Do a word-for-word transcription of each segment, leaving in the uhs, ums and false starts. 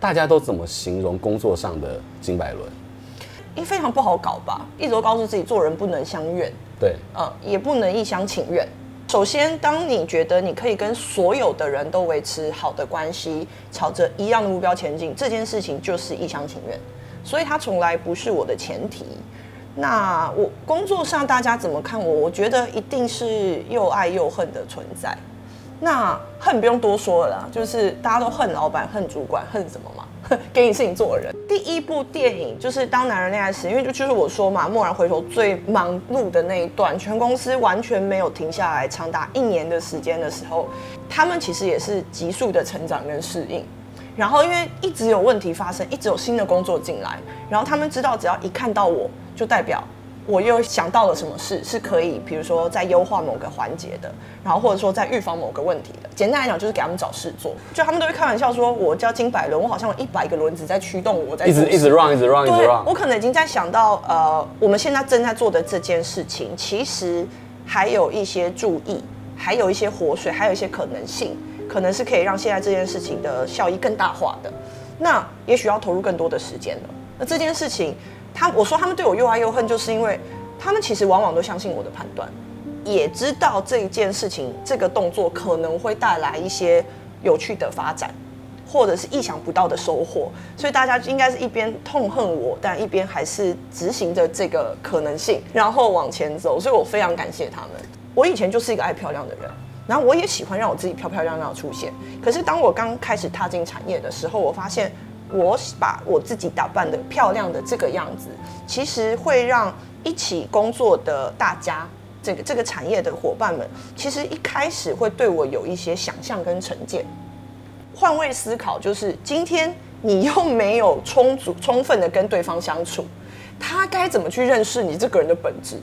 大家都怎么形容工作上的金百伦？因为非常不好搞吧，一直都告诉自己做人不能相怨，对，呃，也不能一厢情愿。首先，当你觉得你可以跟所有的人都维持好的关系，朝着一样的目标前进，这件事情就是一厢情愿，所以它从来不是我的前提。那我工作上大家怎么看我？我觉得一定是又爱又恨的存在。那恨不用多说了啦，就是大家都恨老板、恨主管、恨什么嘛？给你事情做的人。第一部电影就是《当男人恋爱时》，因为就是我说嘛，铄然回首最忙碌的那一段，全公司完全没有停下来，长达一年的时间的时候，他们其实也是急速的成长跟适应。然后因为一直有问题发生，一直有新的工作进来，然后他们知道只要一看到我就代表我又想到了什么事是可以，比如说在优化某个环节的，然后或者说在预防某个问题的。简单来讲，就是给他们找事做。就他们都会开玩笑说，我叫金百伦，我好像有一百个轮子在驱动我，在一直一直 run， 一直 run， 一直 run。我可能已经在想到，呃，我们现在正在做的这件事情，其实还有一些注意，还有一些活水，还有一些可能性，可能是可以让现在这件事情的效益更大化的。那也许要投入更多的时间了。那这件事情。他我说他们对我又爱又恨，就是因为他们其实往往都相信我的判断，也知道这一件事情这个动作可能会带来一些有趣的发展，或者是意想不到的收获，所以大家应该是一边痛恨我，但一边还是执行着这个可能性，然后往前走。所以我非常感谢他们。我以前就是一个爱漂亮的人，然后我也喜欢让我自己漂漂亮亮的出现。可是当我刚开始踏进产业的时候，我发现。我把我自己打扮的漂亮的这个样子，其实会让一起工作的大家，这个这个产业的伙伴们，其实一开始会对我有一些想象跟成见。换位思考就是，今天你又没有充足充分的跟对方相处，他该怎么去认识你这个人的本质？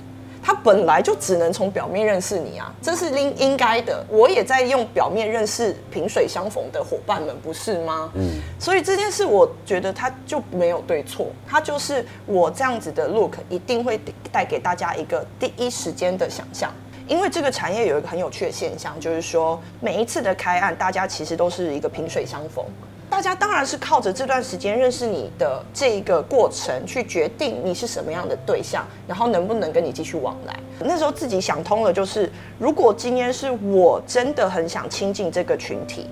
他本来就只能从表面认识你啊，这是应应该的。我也在用表面认识萍水相逢的伙伴们，不是吗？嗯，所以这件事我觉得它就没有对错，它就是我这样子的 look 一定会带给大家一个第一时间的想象。因为这个产业有一个很有趣的现象，就是说每一次的开案，大家其实都是一个萍水相逢。大家当然是靠着这段时间认识你的这个过程去决定你是什么样的对象，然后能不能跟你继续往来。那时候自己想通了，就是如果今天是我真的很想亲近这个群体，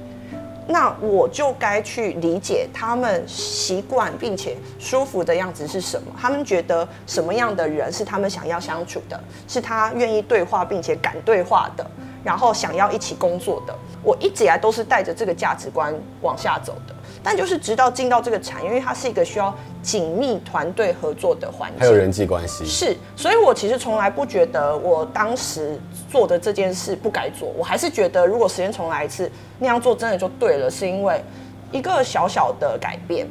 那我就该去理解他们习惯并且舒服的样子是什么，他们觉得什么样的人是他们想要相处的，是他愿意对话并且敢对话的，然后想要一起工作的。我一直以来都是带着这个价值观往下走的，但就是直到进到这个产业，因为它是一个需要紧密团队合作的环境，还有人际关系是，所以我其实从来不觉得我当时做的这件事不该做，我还是觉得如果时间重来一次，那样做真的就对了，是因为一个小小的改变，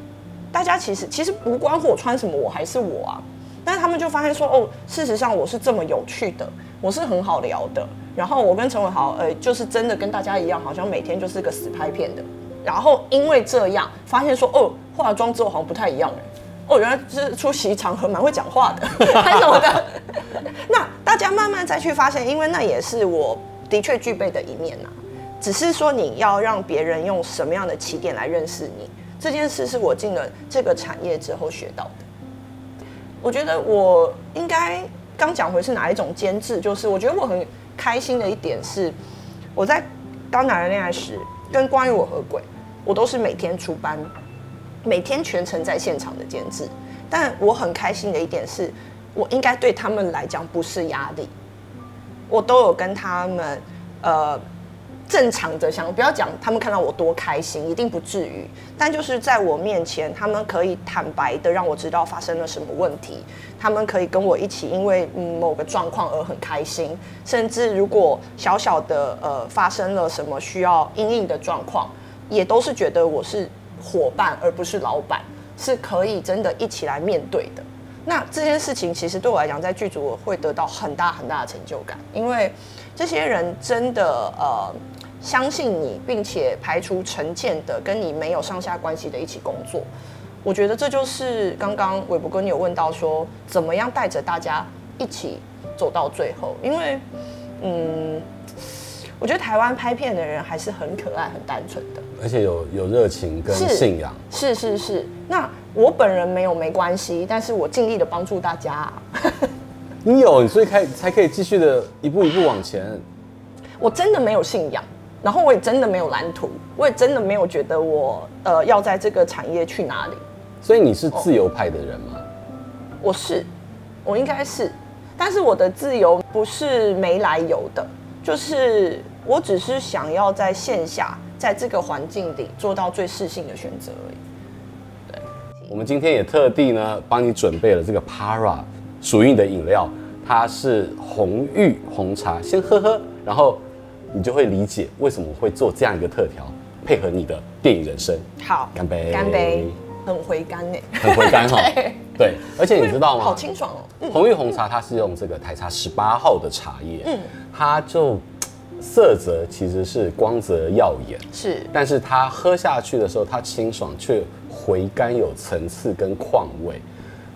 大家其实其实无关乎我穿什么，我还是我啊。但是他们就发现说，哦，事实上我是这么有趣的，我是很好聊的。然后我跟陈伟豪，呃，就是真的跟大家一样，好像每天就是个死拍片的。然后因为这样，发现说，哦，化妆之后好像不太一样哎。哦，原来是出席场合蛮会讲话的，还什么的。那大家慢慢再去发现，因为那也是我的确具备的一面呐、啊。只是说你要让别人用什么样的起点来认识你，这件事是我进了这个产业之后学到的。我觉得我应该刚讲回是哪一种监制，就是我觉得我很开心的一点是，我在当男人恋爱时跟关于我和鬼，我都是每天出班，每天全程在现场的监制。但我很开心的一点是，我应该对他们来讲不是压力，我都有跟他们呃正常的想，不要讲他们看到我多开心，一定不至于。但就是在我面前，他们可以坦白的让我知道发生了什么问题，他们可以跟我一起因为、嗯、某个状况而很开心，甚至如果小小的呃发生了什么需要因应的状况，也都是觉得我是伙伴而不是老板，是可以真的一起来面对的。那这件事情其实对我来讲，在剧组我会得到很大很大的成就感，因为这些人真的呃。相信你，并且排除成见的跟你没有上下关系的一起工作，我觉得这就是刚刚韦伯哥你有问到说怎么样带着大家一起走到最后。因为嗯，我觉得台湾拍片的人还是很可爱、很单纯的，而且有有热情跟信仰。是是 是, 是，那我本人没有没关系，但是我尽力的帮助大家、啊。你有，所以才才可以继续的一步一步往前。我真的没有信仰，然后我也真的没有蓝图，我也真的没有觉得我呃要在这个产业去哪里。所以你是自由派的人吗？ Oh, 我是，我应该是，但是我的自由不是没来由的，就是我只是想要在线下，在这个环境里做到最适性的选择而已。对，我们今天也特地呢帮你准备了这个 Para 属于你的饮料，它是红玉红茶，先喝喝，然后你就会理解为什么我会做这样一个特调，配合你的电影人生。好，干杯，干杯。很回甘呢，很回甘哈、哦。对, 对，而且你知道吗？好清爽哦。嗯、红玉红茶它是用这个台茶十八号的茶叶，嗯，它就色泽其实是光泽耀眼，是，但是它喝下去的时候，它清爽却回甘有层次跟矿味，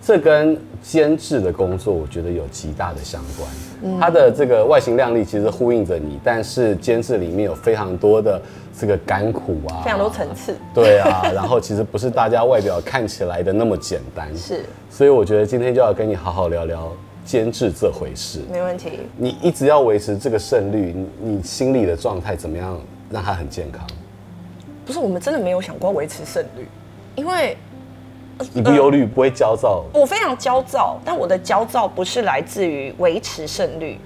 这跟监制的工作我觉得有极大的相关。嗯、它的这个外形靓丽其实呼应着你，但是监制里面有非常多的。这个甘苦啊，非常多层次。对啊，然后其实不是大家外表看起来的那么简单。是，所以我觉得今天就要跟你好好聊聊监制这回事。没问题。你一直要维持这个胜率，你心理的状态怎么样让它很健康？不是，我们真的没有想过维持胜率，因为你不忧虑、呃，不会焦躁。我非常焦躁，但我的焦躁不是来自于维持胜率，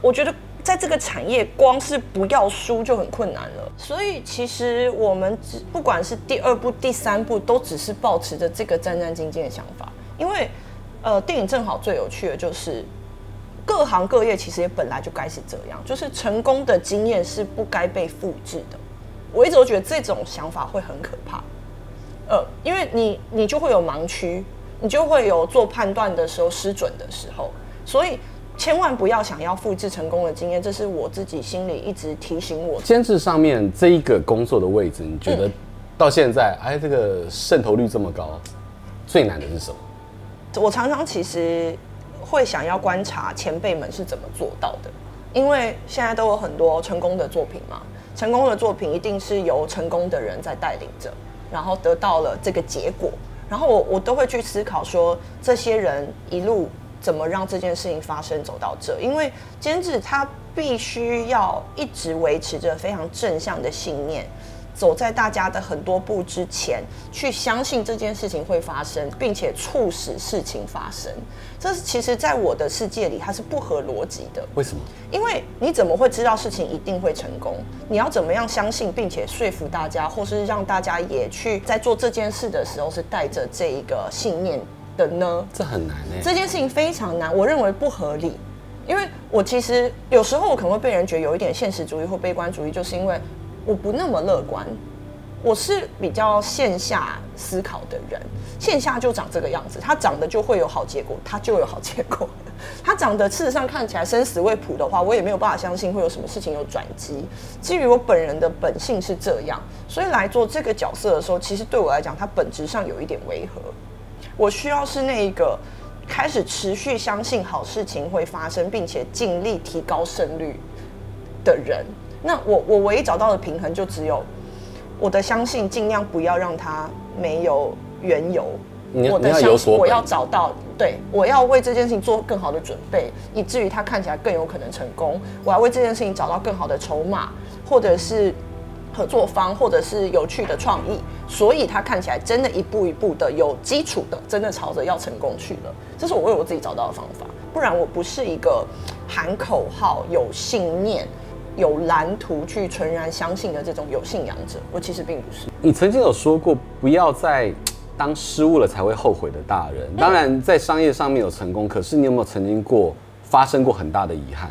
我觉得。在这个产业，光是不要输就很困难了。所以其实我们不管是第二部、第三部，都只是抱持着这个战战兢兢的想法。因为，呃，电影正好最有趣的就是，各行各业其实也本来就该是这样，就是成功的经验是不该被复制的。我一直都觉得这种想法会很可怕，呃，因为你你就会有盲区，你就会有做判断的时候失准的时候，所以。千万不要想要复制成功的经验，这是我自己心里一直提醒我的。监制上面这一个工作的位置，你觉得到现在，哎、嗯，这个渗透率这么高，最难的是什么？我常常其实会想要观察前辈们是怎么做到的，因为现在都有很多成功的作品嘛，成功的作品一定是由成功的人在带领着，然后得到了这个结果，然后我我都会去思考说，这些人一路。怎么让这件事情发生走到这？因为监制他必须要一直维持着非常正向的信念，走在大家的很多步之前，去相信这件事情会发生，并且促使事情发生。这是其实在我的世界里，它是不合逻辑的。为什么？因为你怎么会知道事情一定会成功？你要怎么样相信，并且说服大家，或是让大家也去在做这件事的时候是带着这一个信念？的呢这很难哎、欸，这件事情非常难，我认为不合理，因为我其实有时候我可能会被人觉得有一点现实主义或悲观主义，就是因为我不那么乐观，我是比较线下思考的人，线下就长这个样子，它长得就会有好结果，它就有好结果，它长得事实上看起来生死未卜的话，我也没有办法相信会有什么事情有转机。基于我本人的本性是这样，所以来做这个角色的时候，其实对我来讲，它本质上有一点违和。我需要是那一个开始持续相信好事情会发生，并且尽力提高胜率的人。那我我唯一找到的平衡就只有我的相信，尽量不要让它没有缘由。我的相信我要找到，对，我要为这件事情做更好的准备，以至于它看起来更有可能成功。我要为这件事情找到更好的筹码，或者是。合作方或者是有趣的创意，所以它看起来真的一步一步的有基础的，真的朝着要成功去了。这是我为我自己找到的方法，不然我不是一个喊口号、有信念、有蓝图去纯然相信的这种有信仰者。我其实并不是。你曾经有说过，不要再当失误了才会后悔的大人。嗯、当然，在商业上面有成功，可是你有没有曾经过发生过很大的遗憾？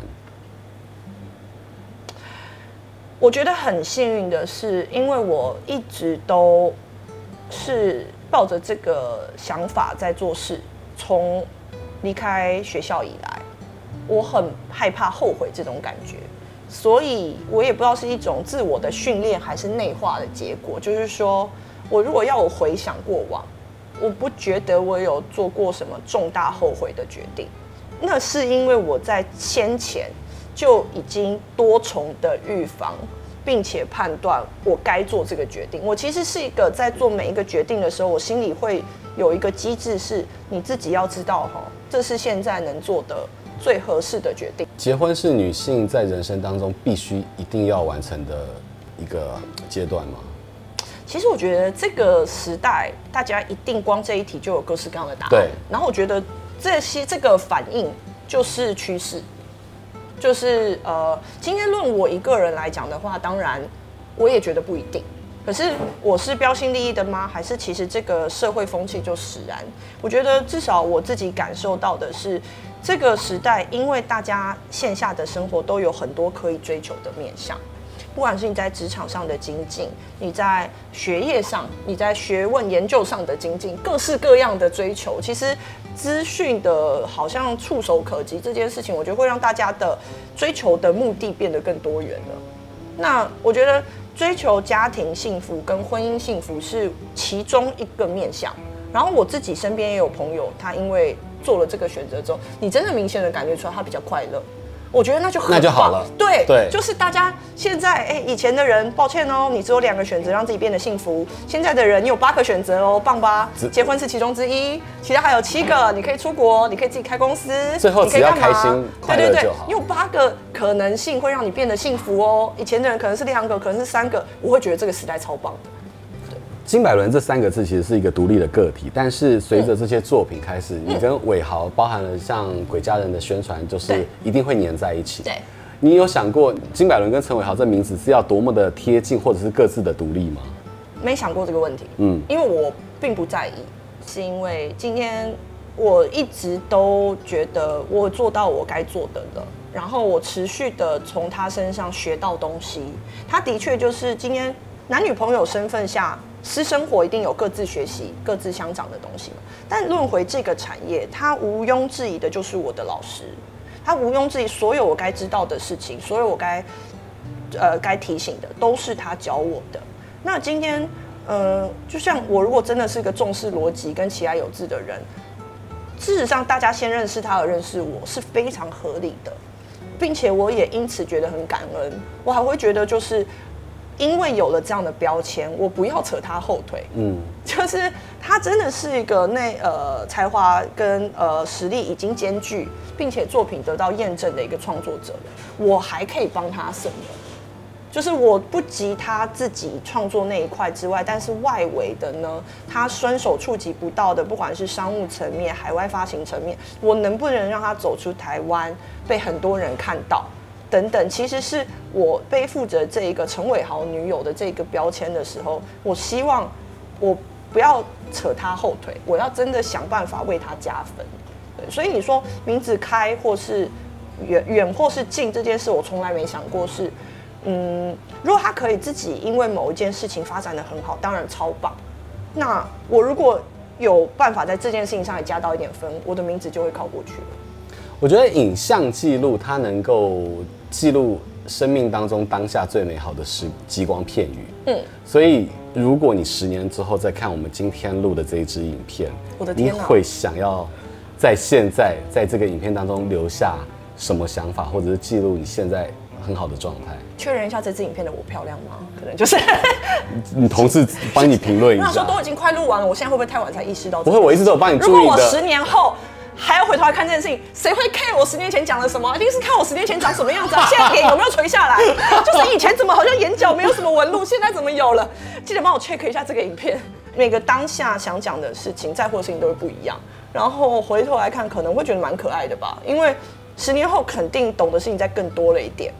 我觉得很幸运的是，因为我一直都是抱着这个想法在做事。从离开学校以来，我很害怕后悔这种感觉，所以我也不知道是一种自我的训练还是内化的结果。就是说，我如果要我回想过往，我不觉得我有做过什么重大后悔的决定，那是因为我在先前就已经多重的预防，并且判断我该做这个决定。我其实是一个在做每一个决定的时候，我心里会有一个机制，是你自己要知道哈，这是现在能做的最合适的决定。结婚是女性在人生当中必须一定要完成的一个阶段吗？其实我觉得这个时代，大家一定光这一题就有各式各样的答案。对。然后我觉得这些这个反应就是趋势。就是呃，今天论我一个人来讲的话，当然我也觉得不一定。可是我是标新立异的吗？还是其实这个社会风气就使然？我觉得至少我自己感受到的是，这个时代因为大家线下的生活都有很多可以追求的面向，不管是你在职场上的精进，你在学业上，你在学问研究上的精进，各式各样的追求，其实资讯的好像触手可及这件事情，我觉得会让大家的追求的目的变得更多元了。那我觉得追求家庭幸福跟婚姻幸福是其中一个面向。然后我自己身边也有朋友，他因为做了这个选择之后，你真的明显的感觉出来他比较快乐。我觉得那就很那就好了。 对, 对就是大家现在哎，以前的人抱歉哦，你只有两个选择让自己变得幸福，现在的人你有八个选择哦，棒吧，结婚是其中之一，其他还有七个，你可以出国，你可以自己开公司，最后只要开心快乐就好。对对对，你有八个可能性会让你变得幸福哦，以前的人可能是两个，可能是三个。我会觉得这个时代超棒的。金百伦这三个字其实是一个独立的个体，但是随着这些作品开始，嗯、你跟伟豪包含了像《鬼家人》的宣传，就是一定会黏在一起。对，你有想过金百伦跟陈伟豪这名字是要多么的贴近，或者是各自的独立吗？没想过这个问题，嗯，因为我并不在意，是因为今天我一直都觉得我做到我该做的了。然后我持续的从他身上学到东西，他的确就是今天男女朋友身份下。私生活一定有各自学习、各自相长的东西嘛，但论回这个产业，它毋庸置疑的就是我的老师，它毋庸置疑所有我该知道的事情，所有我该呃该提醒的都是他教我的。那今天呃，就像我如果真的是个重视逻辑跟其他有志的人，事实上大家先认识他而认识我是非常合理的，并且我也因此觉得很感恩。我还会觉得就是。因为有了这样的标签，我不要扯他后腿。嗯，就是他真的是一个内呃才华跟呃实力已经兼具，并且作品得到验证的一个创作者。我还可以帮他什么？就是我不及他自己创作那一块之外，但是外围的呢，他伸手触及不到的，不管是商务层面、海外发行层面，我能不能让他走出台湾，被很多人看到？等等，其实是我背负着这一个陈伟豪女友的这个标签的时候，我希望我不要扯她后腿，我要真的想办法为她加分。对，所以你说名字开或是远远或是近这件事，我从来没想过是，嗯，如果她可以自己因为某一件事情发展得很好，当然超棒。那我如果有办法在这件事情上也加到一点分，我的名字就会靠过去了。我觉得影像记录它能够记录生命当中当下最美好的时极光片语。嗯，所以如果你十年之后再看我们今天录的这一支影片，我的天啊，你会想要在现在在这个影片当中留下什么想法，或者是记录你现在很好的状态？确认一下这支影片的我漂亮吗？可能就是你同事帮你评论一下。那说都已经快录完了，我现在会不会太晚才意识到？不会，我一直都有帮你注意的。如果我十年后。还要回头来看这件事情，谁会 care 我十年前讲了什么？一定是看我十年前长什么样子啊！现在脸有没有垂下来？就是以前怎么好像眼角没有什么纹路，现在怎么有了？记得帮我 check 一下这个影片。每个当下想讲的事情，在乎的事情都会不一样。然后回头来看，可能会觉得蛮可爱的吧，因为十年后肯定懂的事情再更多了一点，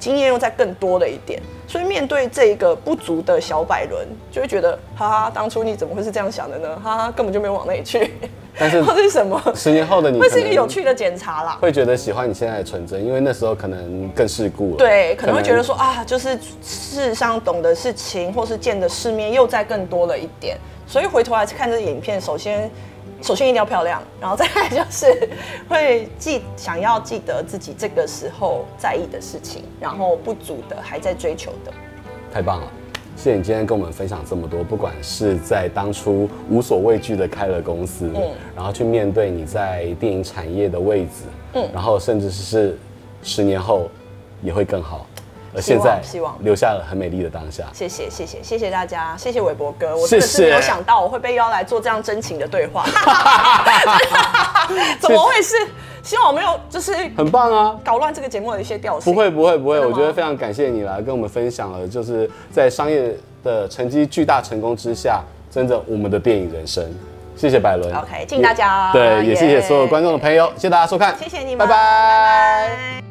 经验又再更多了一点。所以面对这一个不足的小百伦，就会觉得哈哈，当初你怎么会是这样想的呢？哈哈，根本就没有往那里去。但是或是什么十年后的你会是一个有趣的检查啦，会觉得喜欢你现在的纯真，因为那时候可能更世故了。对，可能会觉得说啊，就是世上懂的事情或是见的世面又再更多了一点。所以回头来看这影片，首先首先一定要漂亮，然后再来就是会记想要记得自己这个时候在意的事情，然后不足的还在追求的。太棒了。谢谢你今天跟我们分享这么多，不管是在当初无所畏惧的开了公司，嗯，然后去面对你在电影产业的位置，嗯，然后甚至是十年后也会更好。而现在留下了很美丽的当下。谢谢谢谢谢谢大家，谢谢玮柏哥，我真的是没有想到我会被邀来做这样真情的对话。怎么会是？希望我没有就是很棒啊，搞乱这个节目的一些调性。不会不会不会，我觉得非常感谢你来跟我们分享了，就是在商业的成绩巨大成功之下，真的我们的电影人生。谢谢百伦 ，OK， 敬大家。对，也谢谢所有观众的朋友，谢谢大家收看，谢谢你们，拜拜。拜拜。